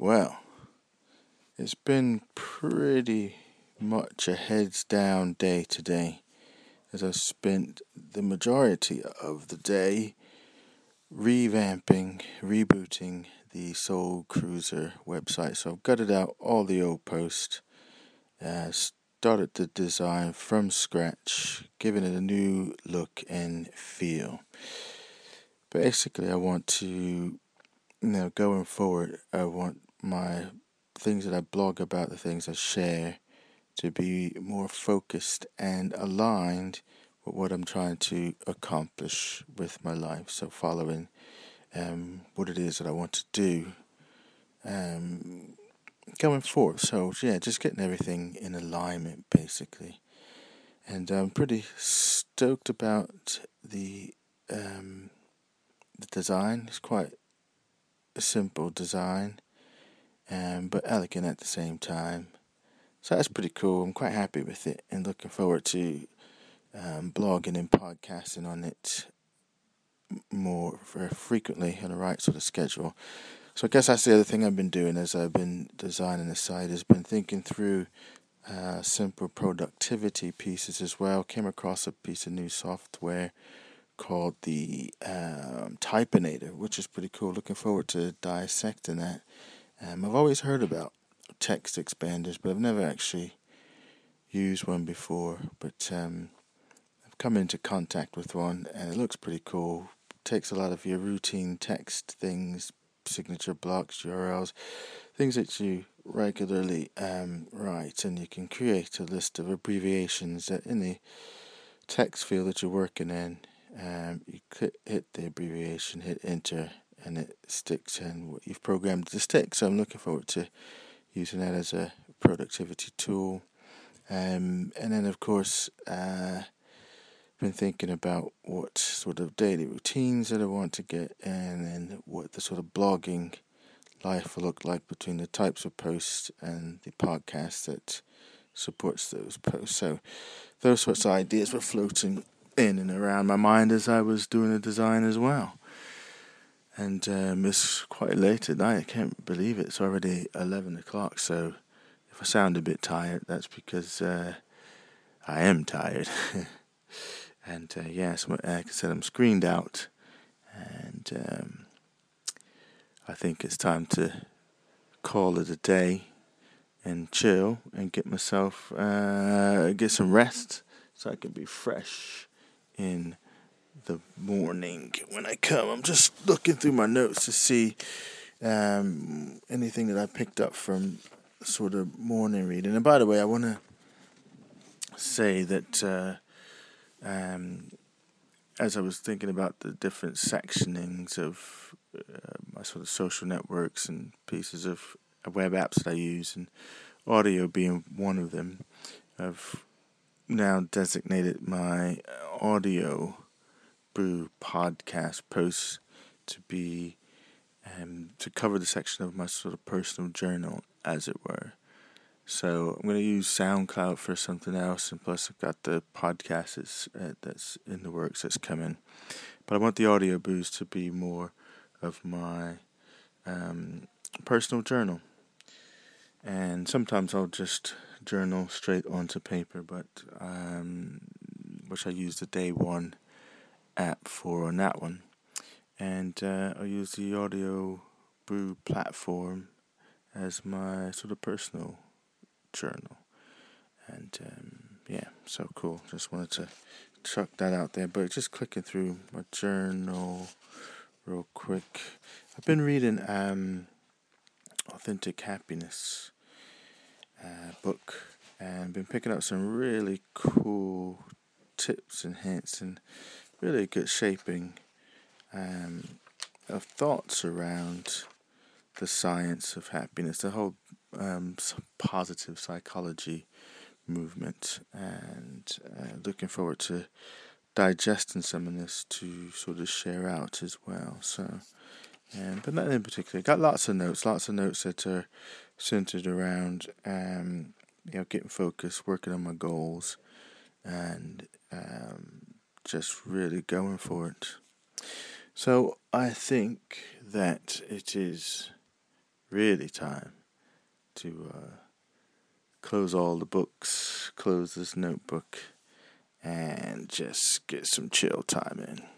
Well, it's been pretty much a heads down day today, as I spent the majority of the day rebooting the Soul Cruiser website. So I've gutted out all the old posts, started the design from scratch, giving it a new look and feel. Basically, I want to, going forward, I want my things that I blog about, the things I share, to be more focused and aligned with what I'm trying to accomplish with my life. So following what it is that I want to do going forward. So yeah, just getting everything in alignment basically. And I'm pretty stoked about the design. It's quite a simple design, but elegant at the same time. So that's pretty cool. I'm quite happy with it and looking forward to blogging and podcasting on it more frequently on the right sort of schedule. So I guess that's the other thing I've been doing as I've been designing the site, has been thinking through simple productivity pieces as well. Came across a piece of new software called the Typinator, which is pretty cool. Looking forward to dissecting that. I've always heard about text expanders, but I've never actually used one before, but I've come into contact with one and it looks pretty cool. Takes a lot of your routine text things, signature blocks, URLs, things that you regularly write, and you can create a list of abbreviations that in the text field that you're working in. You hit the abbreviation, hit enter, and it sticks in what you've programmed to stick. So I'm looking forward to using that as a productivity tool. And then, of course, been thinking about what sort of daily routines that I want to get, and then what the sort of blogging life will look like between the types of posts and the podcast that supports those posts. So those sorts of ideas were floating in and around my mind as I was doing the design as well. And it's quite late at night. I can't believe it. It's already 11 o'clock, so if I sound a bit tired, that's because I am tired. And so like I said, I'm screened out, and I think it's time to call it a day and chill and get myself get some rest so I can be fresh in the morning when I come. I'm just looking through my notes to see anything that I picked up from sort of morning reading. And by the way, I want to say that as I was thinking about the different sectionings of my sort of social networks and pieces of web apps that I use, and audio being one of them, I've now designated my Audio Brew podcast posts to be to cover the section of my sort of personal journal, as it were. So I'm going to use SoundCloud for something else, and plus I've got the podcast that's in the works that's coming. But I want the Audio Brews to be more of my personal journal. And sometimes I'll just journal straight onto paper, but which I use the Day One app for on that one. And I use the Audio Brew platform as my sort of personal journal. And so cool. Just wanted to chuck that out there. But just clicking through my journal real quick, I've been reading Authentic Happiness book, and been picking up some really cool tips and hints and really good shaping of thoughts around the science of happiness, the whole positive psychology movement, and looking forward to digesting some of this to sort of share out as well. So, but nothing in particular. Got lots of notes that are centered around getting focused, working on my goals, and just really going for it. So I think that it is really time to close all the books, close this notebook, and just get some chill time in.